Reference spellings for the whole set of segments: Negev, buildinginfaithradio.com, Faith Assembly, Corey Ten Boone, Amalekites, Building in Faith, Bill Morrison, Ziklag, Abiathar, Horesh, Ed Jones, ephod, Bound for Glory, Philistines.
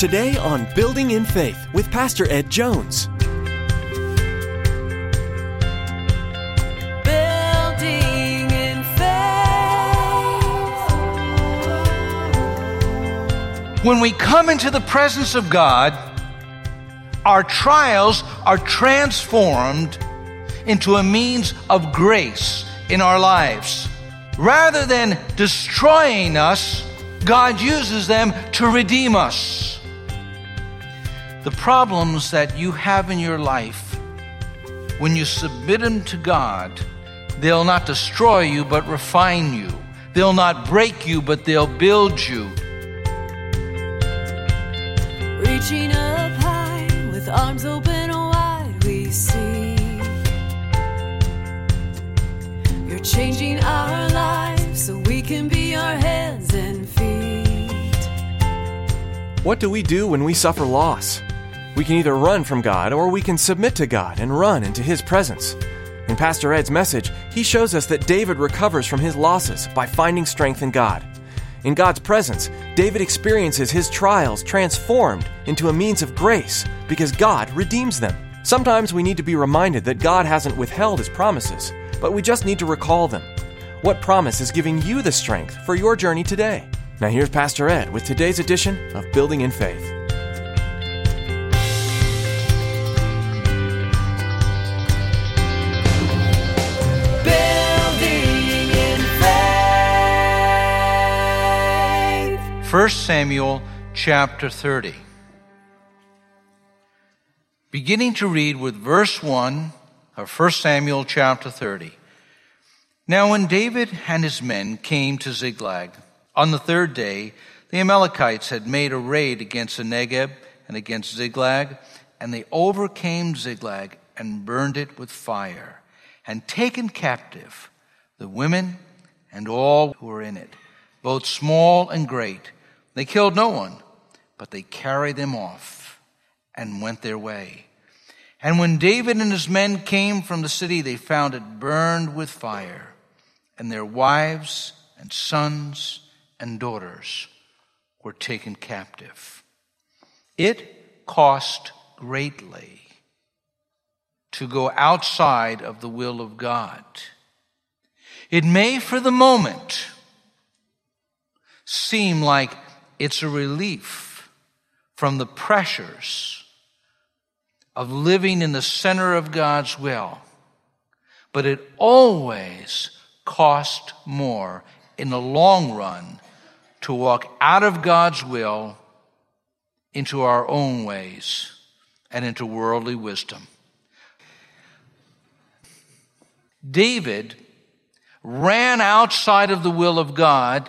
Today on Building in Faith with Pastor Ed Jones. Building in Faith. When we come into the presence of God, our trials are transformed into a means of grace in our lives. Rather than destroying us, God uses them to redeem us. The problems that you have in your life, when you submit them to God, they'll not destroy you, but refine you. They'll not break you, but they'll build you. Reaching up high, with arms open wide, we see you're changing our lives so we can be our hands and feet. What do we do when we suffer loss? We can either run from God or we can submit to God and run into His presence. In Pastor Ed's message, he shows us that David recovers from his losses by finding strength in God. In God's presence, David experiences his trials transformed into a means of grace because God redeems them. Sometimes we need to be reminded that God hasn't withheld His promises, but we just need to recall them. What promise is giving you the strength for your journey today? Now here's Pastor Ed with today's edition of Building in Faith. Building in Faith. 1 Samuel chapter 30. Beginning to read with verse 1 of 1 Samuel chapter 30. Now when David and his men came to Ziklag, on the third day, the Amalekites had made a raid against the Negev and against Ziklag, and they overcame Ziklag and burned it with fire, and taken captive the women and all who were in it, both small and great. They killed no one, but they carried them off and went their way. And when David and his men came from the city, they found it burned with fire, and their wives and sons and daughters were taken captive. It cost greatly to go outside of the will of God. It may, for the moment, seem like it's a relief from the pressures of living in the center of God's will, but it always costs more in the long run to walk out of God's will into our own ways and into worldly wisdom. David ran outside of the will of God.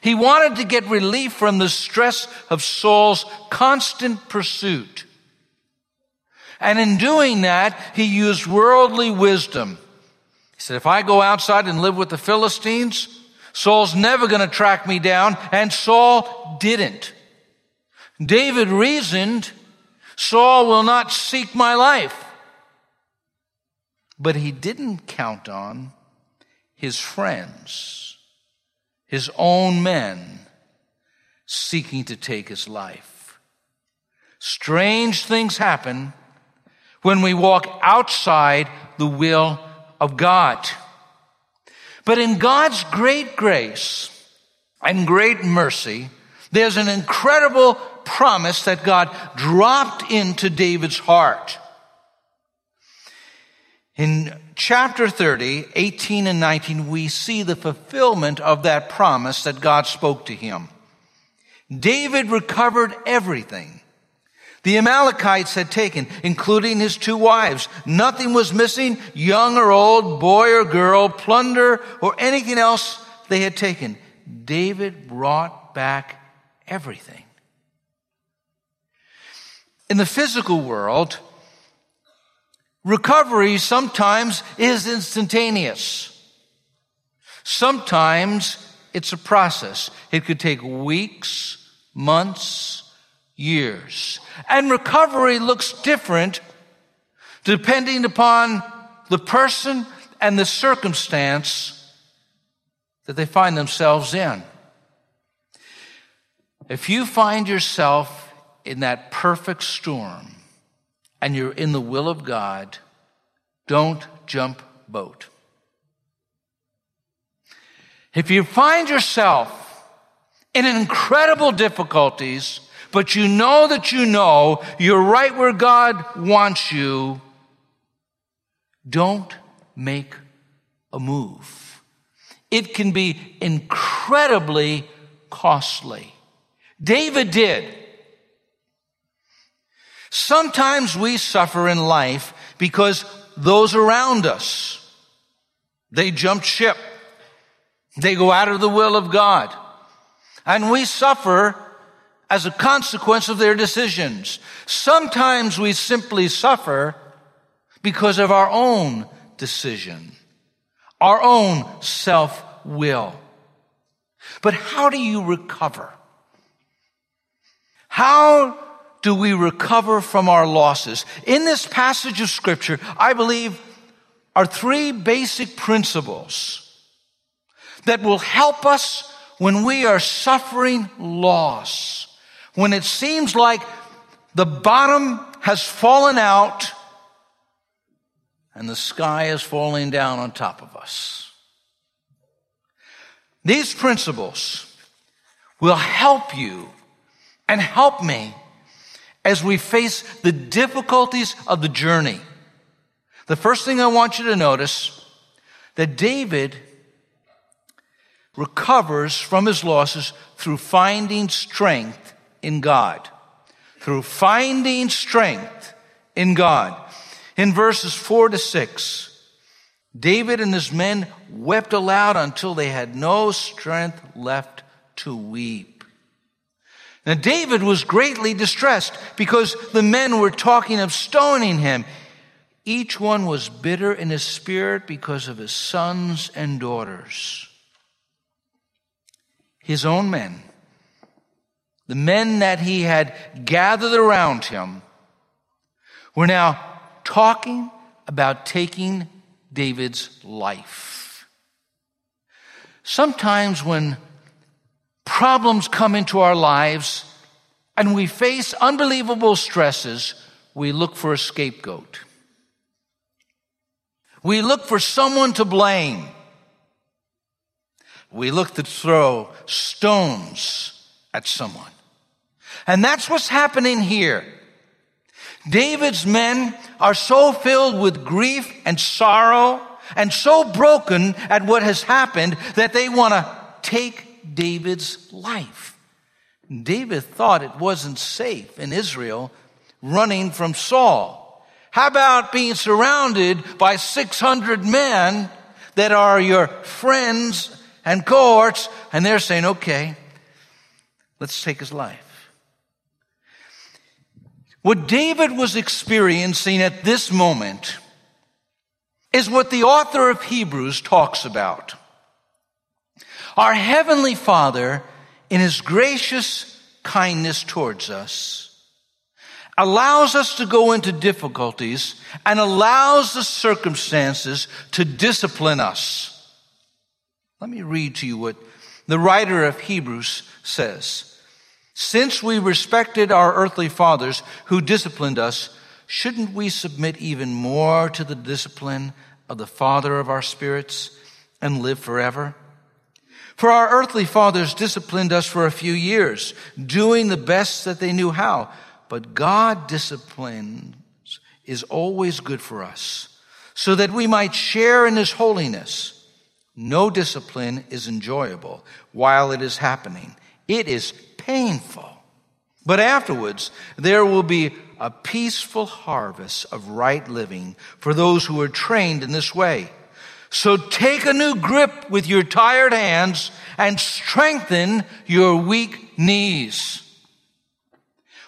He wanted to get relief from the stress of Saul's constant pursuit. And in doing that, he used worldly wisdom. He said, if I go outside and live with the Philistines, Saul's never going to track me down. And Saul didn't. David reasoned, Saul will not seek my life. But he didn't count on his friends, his own men, seeking to take his life. Strange things happen when we walk outside the will of God. But in God's great grace and great mercy, there's an incredible promise that God dropped into David's heart. In chapter 30, 18 and 19, we see the fulfillment of that promise that God spoke to him. David recovered everything the Amalekites had taken, including his two wives. Nothing was missing, young or old, boy or girl, plunder, or anything else they had taken. David brought back everything. In the physical world, recovery sometimes is instantaneous. Sometimes it's a process. It could take weeks, months, years. And recovery looks different depending upon the person and the circumstance that they find themselves in. If you find yourself in that perfect storm and you're in the will of God, don't jump boat. If you find yourself in incredible difficulties, but you know you're right where God wants you, don't make a move. It can be incredibly costly. David did. Sometimes we suffer in life because those around us, they jump ship. They go out of the will of God. And we suffer as a consequence of their decisions. Sometimes we simply suffer because of our own decision, our own self-will. But how do you recover? How do we recover from our losses? In this passage of Scripture, I believe, are three basic principles that will help us when we are suffering loss, when it seems like the bottom has fallen out and the sky is falling down on top of us. These principles will help you and help me as we face the difficulties of the journey. The first thing I want you to notice, that David recovers from his losses through finding strength in God. Through finding strength in God. In verses 4 to 6, David and his men wept aloud until they had no strength left to weep. Now David was greatly distressed because the men were talking of stoning him. Each one was bitter in his spirit because of his sons and daughters. His own men, the men that he had gathered around him, were now talking about taking David's life. Sometimes when problems come into our lives and we face unbelievable stresses, we look for a scapegoat. We look for someone to blame. We look to throw stones at someone. And that's what's happening here. David's men are so filled with grief and sorrow and so broken at what has happened that they want to take David's life. David thought it wasn't safe in Israel running from Saul. How about being surrounded by 600 men that are your friends and cohorts, and they're saying, okay, let's take his life. What David was experiencing at this moment is what the author of Hebrews talks about. Our Heavenly Father, in his gracious kindness towards us, allows us to go into difficulties and allows the circumstances to discipline us. Let me read to you what the writer of Hebrews says. Since we respected our earthly fathers who disciplined us, shouldn't we submit even more to the discipline of the Father of our spirits and live forever? For our earthly fathers disciplined us for a few years, doing the best that they knew how. But God disciplines is always good for us, so that we might share in his holiness. No discipline is enjoyable while it is happening. It is painful. But afterwards, there will be a peaceful harvest of right living for those who are trained in this way. So take a new grip with your tired hands and strengthen your weak knees.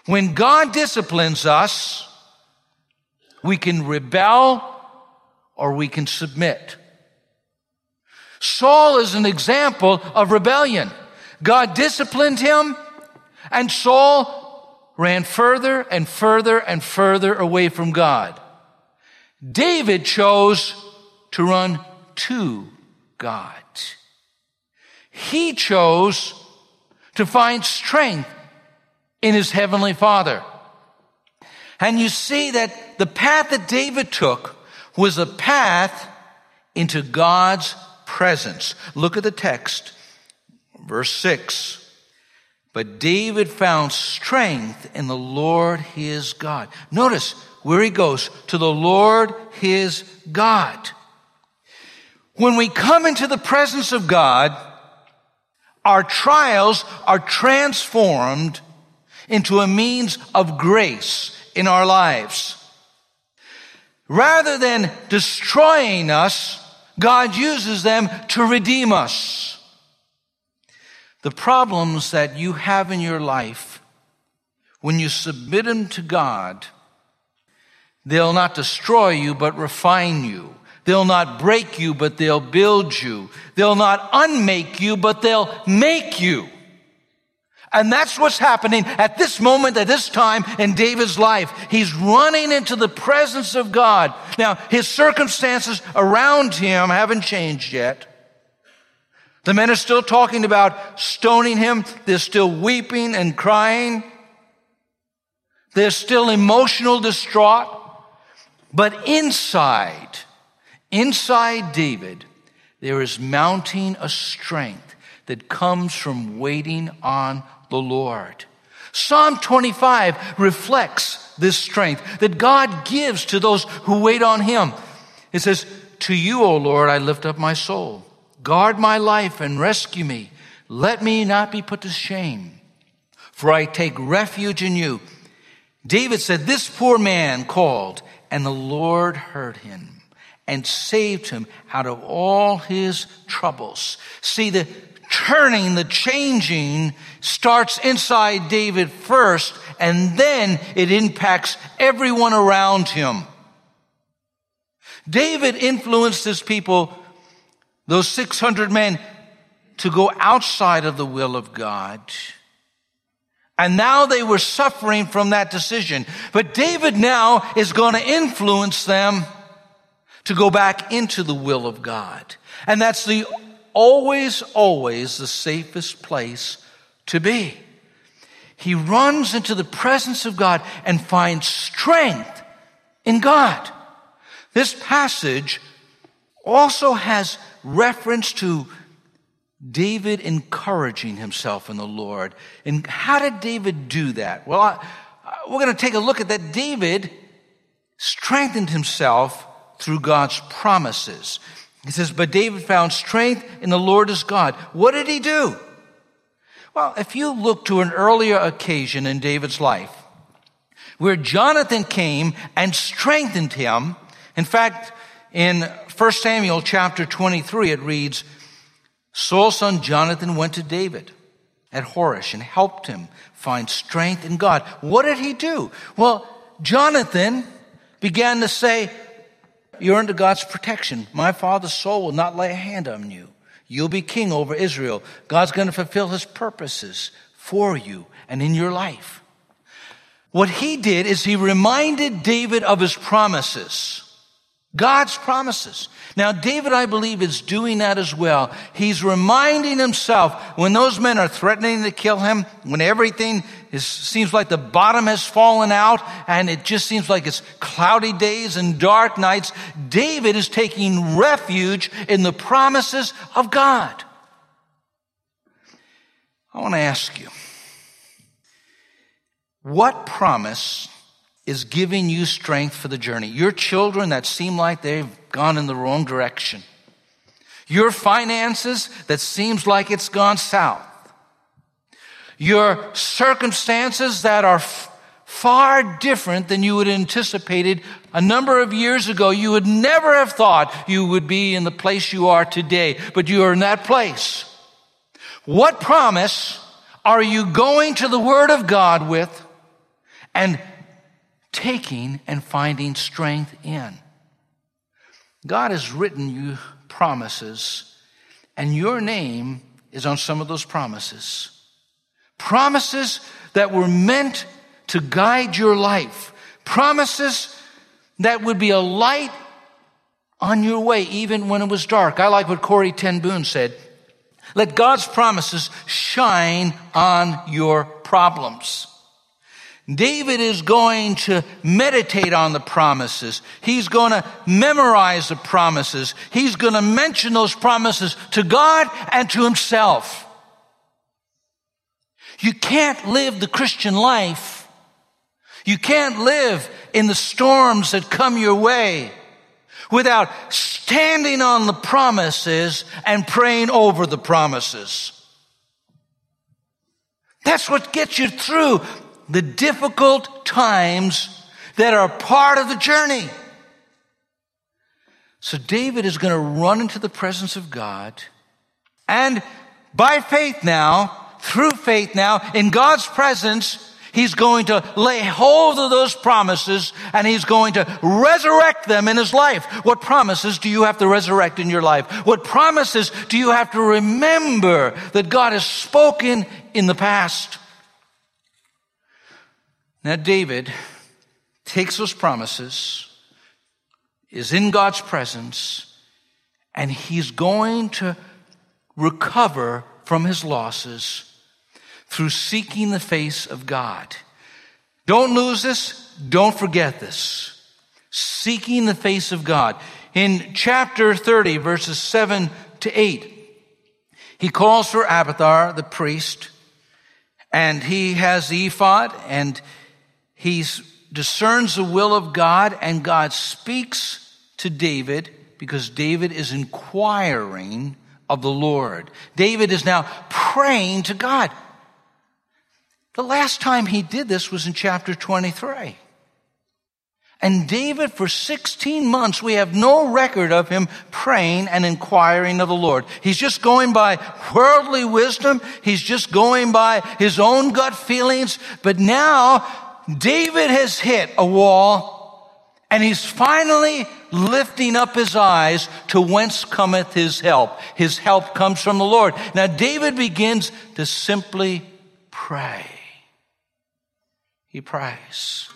When God disciplines us, we can rebel or we can submit. Saul is an example of rebellion. God disciplined him, and Saul ran further and further and further away from God. David chose to run to God. He chose to find strength in his heavenly Father. And you see that the path that David took was a path into God's presence. Look at the text, verse 6. But David found strength in the Lord his God. Notice where he goes, to the Lord his God. When we come into the presence of God, our trials are transformed into a means of grace in our lives. Rather than destroying us, God uses them to redeem us. The problems that you have in your life, when you submit them to God, they'll not destroy you, but refine you. They'll not break you, but they'll build you. They'll not unmake you, but they'll make you. And that's what's happening at this moment, at this time in David's life. He's running into the presence of God. Now, his circumstances around him haven't changed yet. The men are still talking about stoning him. They're still weeping and crying. They're still emotional, distraught. But inside David, there is mounting a strength that comes from waiting on the Lord. Psalm 25 reflects this strength that God gives to those who wait on him. It says, "To you, O Lord, I lift up my soul. Guard my life and rescue me. Let me not be put to shame, for I take refuge in you." David said, "This poor man called, and the Lord heard him and saved him out of all his troubles." See, the turning, the changing starts inside David first, and then it impacts everyone around him. David influenced his people, those 600 men, to go outside of the will of God. And now they were suffering from that decision. But David now is going to influence them to go back into the will of God. And that's the always the safest place to be. He runs into the presence of God and finds strength in God. This passage also has reference to David encouraging himself in the Lord. And how did David do that? Well, we're going to take a look at that. David strengthened himself through God's promises. It says, but David found strength in the Lord his God. What did he do? Well, if you look to an earlier occasion in David's life where Jonathan came and strengthened him, in fact, in 1 Samuel chapter 23, it reads, Saul's son Jonathan went to David at Horesh and helped him find strength in God. What did he do? Well, Jonathan began to say, you're under God's protection. My father's soul will not lay a hand on you. You'll be king over Israel. God's going to fulfill his purposes for you and in your life. What he did is he reminded David of his promises. God's promises. Now, David, I believe, is doing that as well. He's reminding himself when those men are threatening to kill him, when everything seems like the bottom has fallen out and it just seems like it's cloudy days and dark nights, David is taking refuge in the promises of God. I want to ask you, what promise is giving you strength for the journey? Your children that seem like they've gone in the wrong direction. Your finances that seems like it's gone south. Your circumstances that are far different than you would have anticipated a number of years ago. You would never have thought you would be in the place you are today, but you are in that place. What promise are you going to the Word of God with and taking and finding strength in? God has written you promises, and your name is on some of those promises. Promises that were meant to guide your life. Promises that would be a light on your way, even when it was dark. I like what Corey Ten Boone said. Let God's promises shine on your problems. David is going to meditate on the promises. He's going to memorize the promises. He's going to mention those promises to God and to himself. You can't live the Christian life. You can't live in the storms that come your way without standing on the promises and praying over the promises. That's what gets you through the difficult times that are part of the journey. So David is going to run into the presence of God, and by faith now, through faith now, in God's presence, he's going to lay hold of those promises, and he's going to resurrect them in his life. What promises do you have to resurrect in your life? What promises do you have to remember that God has spoken in the past? Now, David takes those promises, is in God's presence, and he's going to recover from his losses through seeking the face of God. Don't lose this. Don't forget this. Seeking the face of God. In chapter 30, verses 7 to 8, he calls for Abiathar, the priest, and he has the ephod, and he discerns the will of God, and God speaks to David because David is inquiring of the Lord. David is now praying to God. The last time he did this was in chapter 23. And David, for 16 months, we have no record of him praying and inquiring of the Lord. He's just going by worldly wisdom. He's just going by his own gut feelings. But now, David has hit a wall, and he's finally lifting up his eyes to whence cometh his help. His help comes from the Lord. Now, David begins to simply pray. He prays.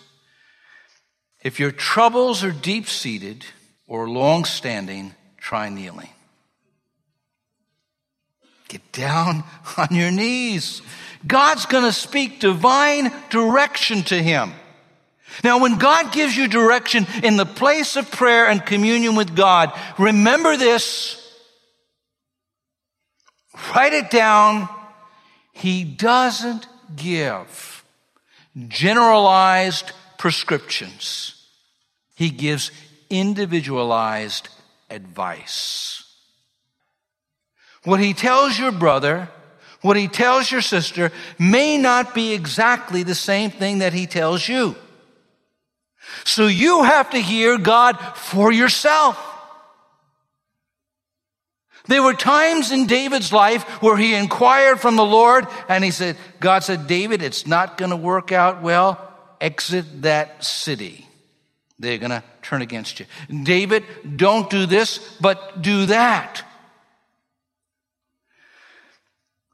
If your troubles are deep-seated or long-standing, try kneeling. Get down on your knees. God's going to speak divine direction to him. Now, when God gives you direction in the place of prayer and communion with God, remember this. Write it down. He doesn't give generalized prescriptions. He gives individualized advice. What he tells your brother, what he tells your sister, may not be exactly the same thing that he tells you. So you have to hear God for yourself. There were times in David's life where he inquired from the Lord, and he said, God said, David, it's not going to work out well. Exit that city. They're going to turn against you. David, don't do this, but do that.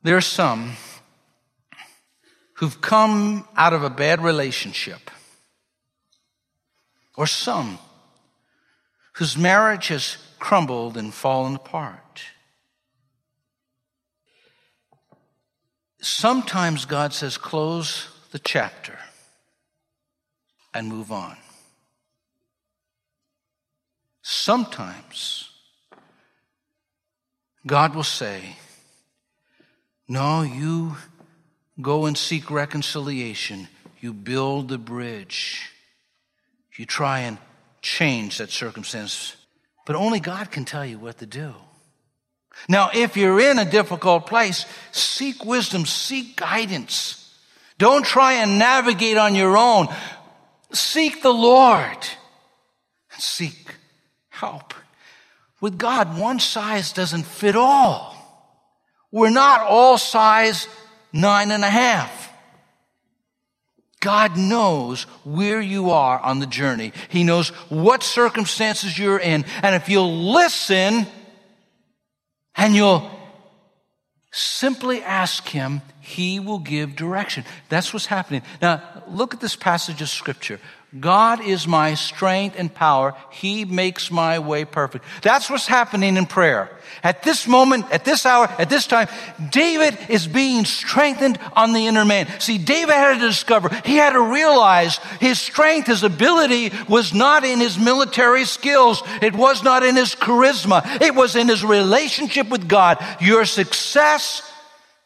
There are some who've come out of a bad relationship, or some whose marriage has crumbled and fallen apart. Sometimes God says, close the chapter and move on. Sometimes God will say, no, you go and seek reconciliation. You build the bridge. You try and change that circumstance. But only God can tell you what to do. Now, if you're in a difficult place, seek wisdom, seek guidance. Don't try and navigate on your own. Seek the Lord and seek help. With God, one size doesn't fit all. We're not all size 9.5. God knows where you are on the journey. He knows what circumstances you're in. And if you'll listen and you'll simply ask him, he will give direction. That's what's happening. Now, look at this passage of Scripture. God is my strength and power. He makes my way perfect. That's what's happening in prayer. At this moment, at this hour, at this time, David is being strengthened on the inner man. See, David had to discover, he had to realize his strength, his ability was not in his military skills. It was not in his charisma. It was in his relationship with God. Your success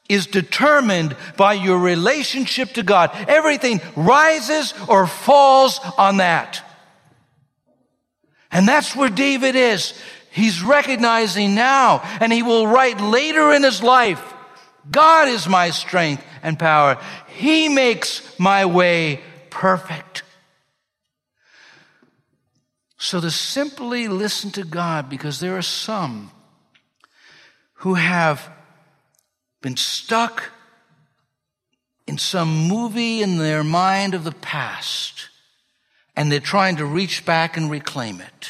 is determined by your relationship to God. Everything rises or falls on that. And that's where David is. He's recognizing now, and he will write later in his life, God is my strength and power. He makes my way perfect. So to simply listen to God, because there are some who have been stuck in some movie in their mind of the past, and they're trying to reach back and reclaim it.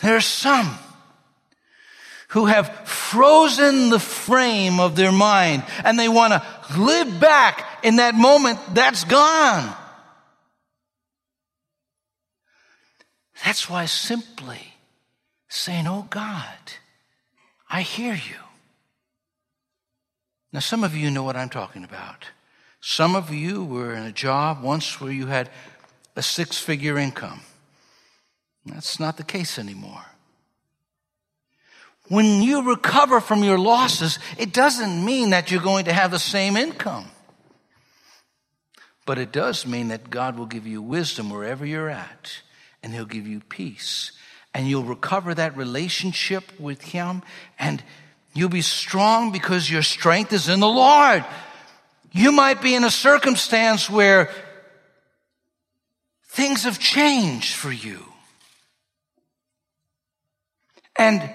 There are some who have frozen the frame of their mind, and they want to live back in that moment that's gone. That's why simply saying, "Oh God, I hear you." Now, some of you know what I'm talking about. Some of you were in a job once where you had a six-figure income. That's not the case anymore. When you recover from your losses, it doesn't mean that you're going to have the same income. But it does mean that God will give you wisdom wherever you're at, and He'll give you peace. And you'll recover that relationship with Him, and you'll be strong because your strength is in the Lord. You might be in a circumstance where things have changed for you. And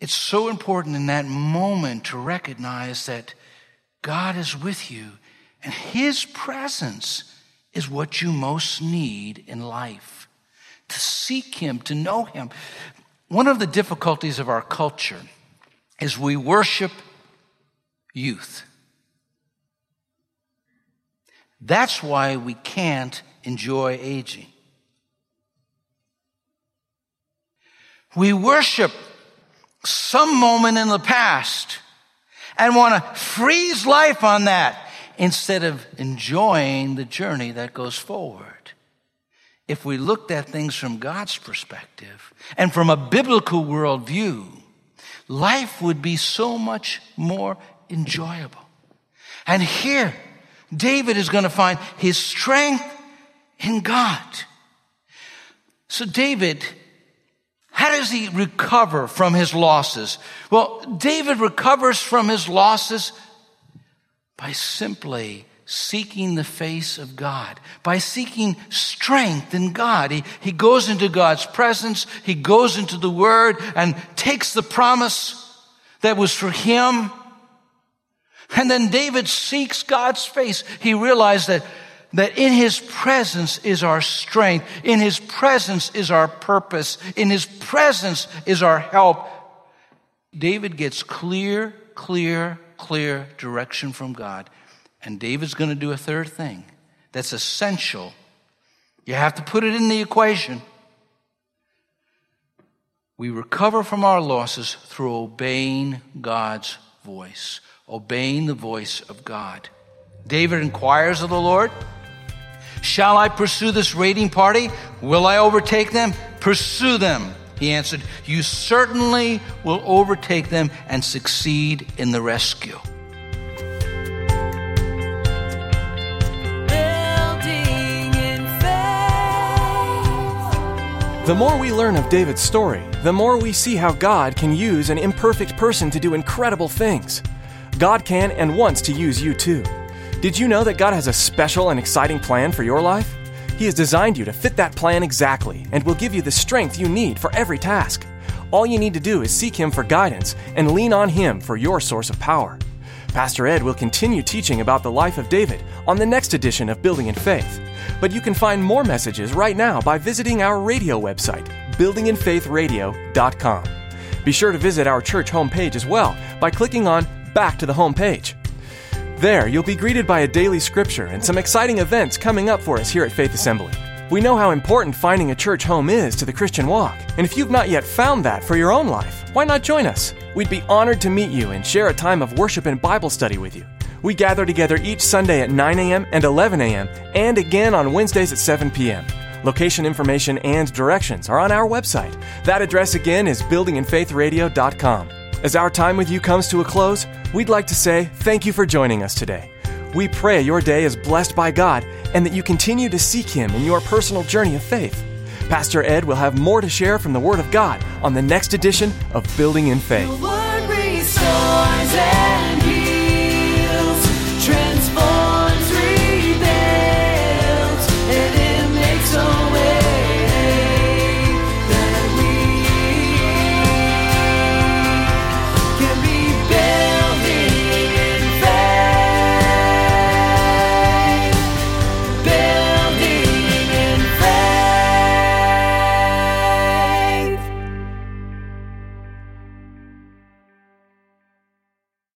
it's so important in that moment to recognize that God is with you, and His presence is what you most need in life. To seek Him, to know Him. One of the difficulties of our culture is we worship youth. That's why we can't enjoy aging. We worship some moment in the past and want to freeze life on that instead of enjoying the journey that goes forward. If we looked at things from God's perspective and from a biblical worldview, life would be so much more enjoyable. And here, David is going to find his strength in God. So David, how does he recover from his losses? Well, David recovers from his losses by simply seeking the face of God, by seeking strength in God. He goes into God's presence, he goes into the Word and takes the promise that was for him. And then David seeks God's face. He realized that in His presence is our strength, in His presence is our purpose, in His presence is our help. David gets clear direction from God. And David's going to do a third thing that's essential. You have to put it in the equation. We recover from our losses through obeying God's voice, obeying the voice of God. David inquires of the Lord, "Shall I pursue this raiding party? Will I overtake them? Pursue them." He answered, "You certainly will overtake them and succeed in the rescue." The more we learn of David's story, the more we see how God can use an imperfect person to do incredible things. God can and wants to use you too. Did you know that God has a special and exciting plan for your life? He has designed you to fit that plan exactly and will give you the strength you need for every task. All you need to do is seek Him for guidance and lean on Him for your source of power. Pastor Ed will continue teaching about the life of David on the next edition of Building in Faith. But you can find more messages right now by visiting our radio website, buildinginfaithradio.com. Be sure to visit our church homepage as well by clicking on Back to the Homepage. There, you'll be greeted by a daily scripture and some exciting events coming up for us here at Faith Assembly. We know how important finding a church home is to the Christian walk, and if you've not yet found that for your own life, why not join us? We'd be honored to meet you and share a time of worship and Bible study with you. We gather together each Sunday at 9 a.m. and 11 a.m., and again on Wednesdays at 7 p.m. Location information and directions are on our website. That address again is buildinginfaithradio.com. As our time with you comes to a close, we'd like to say thank you for joining us today. We pray your day is blessed by God and that you continue to seek Him in your personal journey of faith. Pastor Ed will have more to share from the Word of God on the next edition of Building in Faith.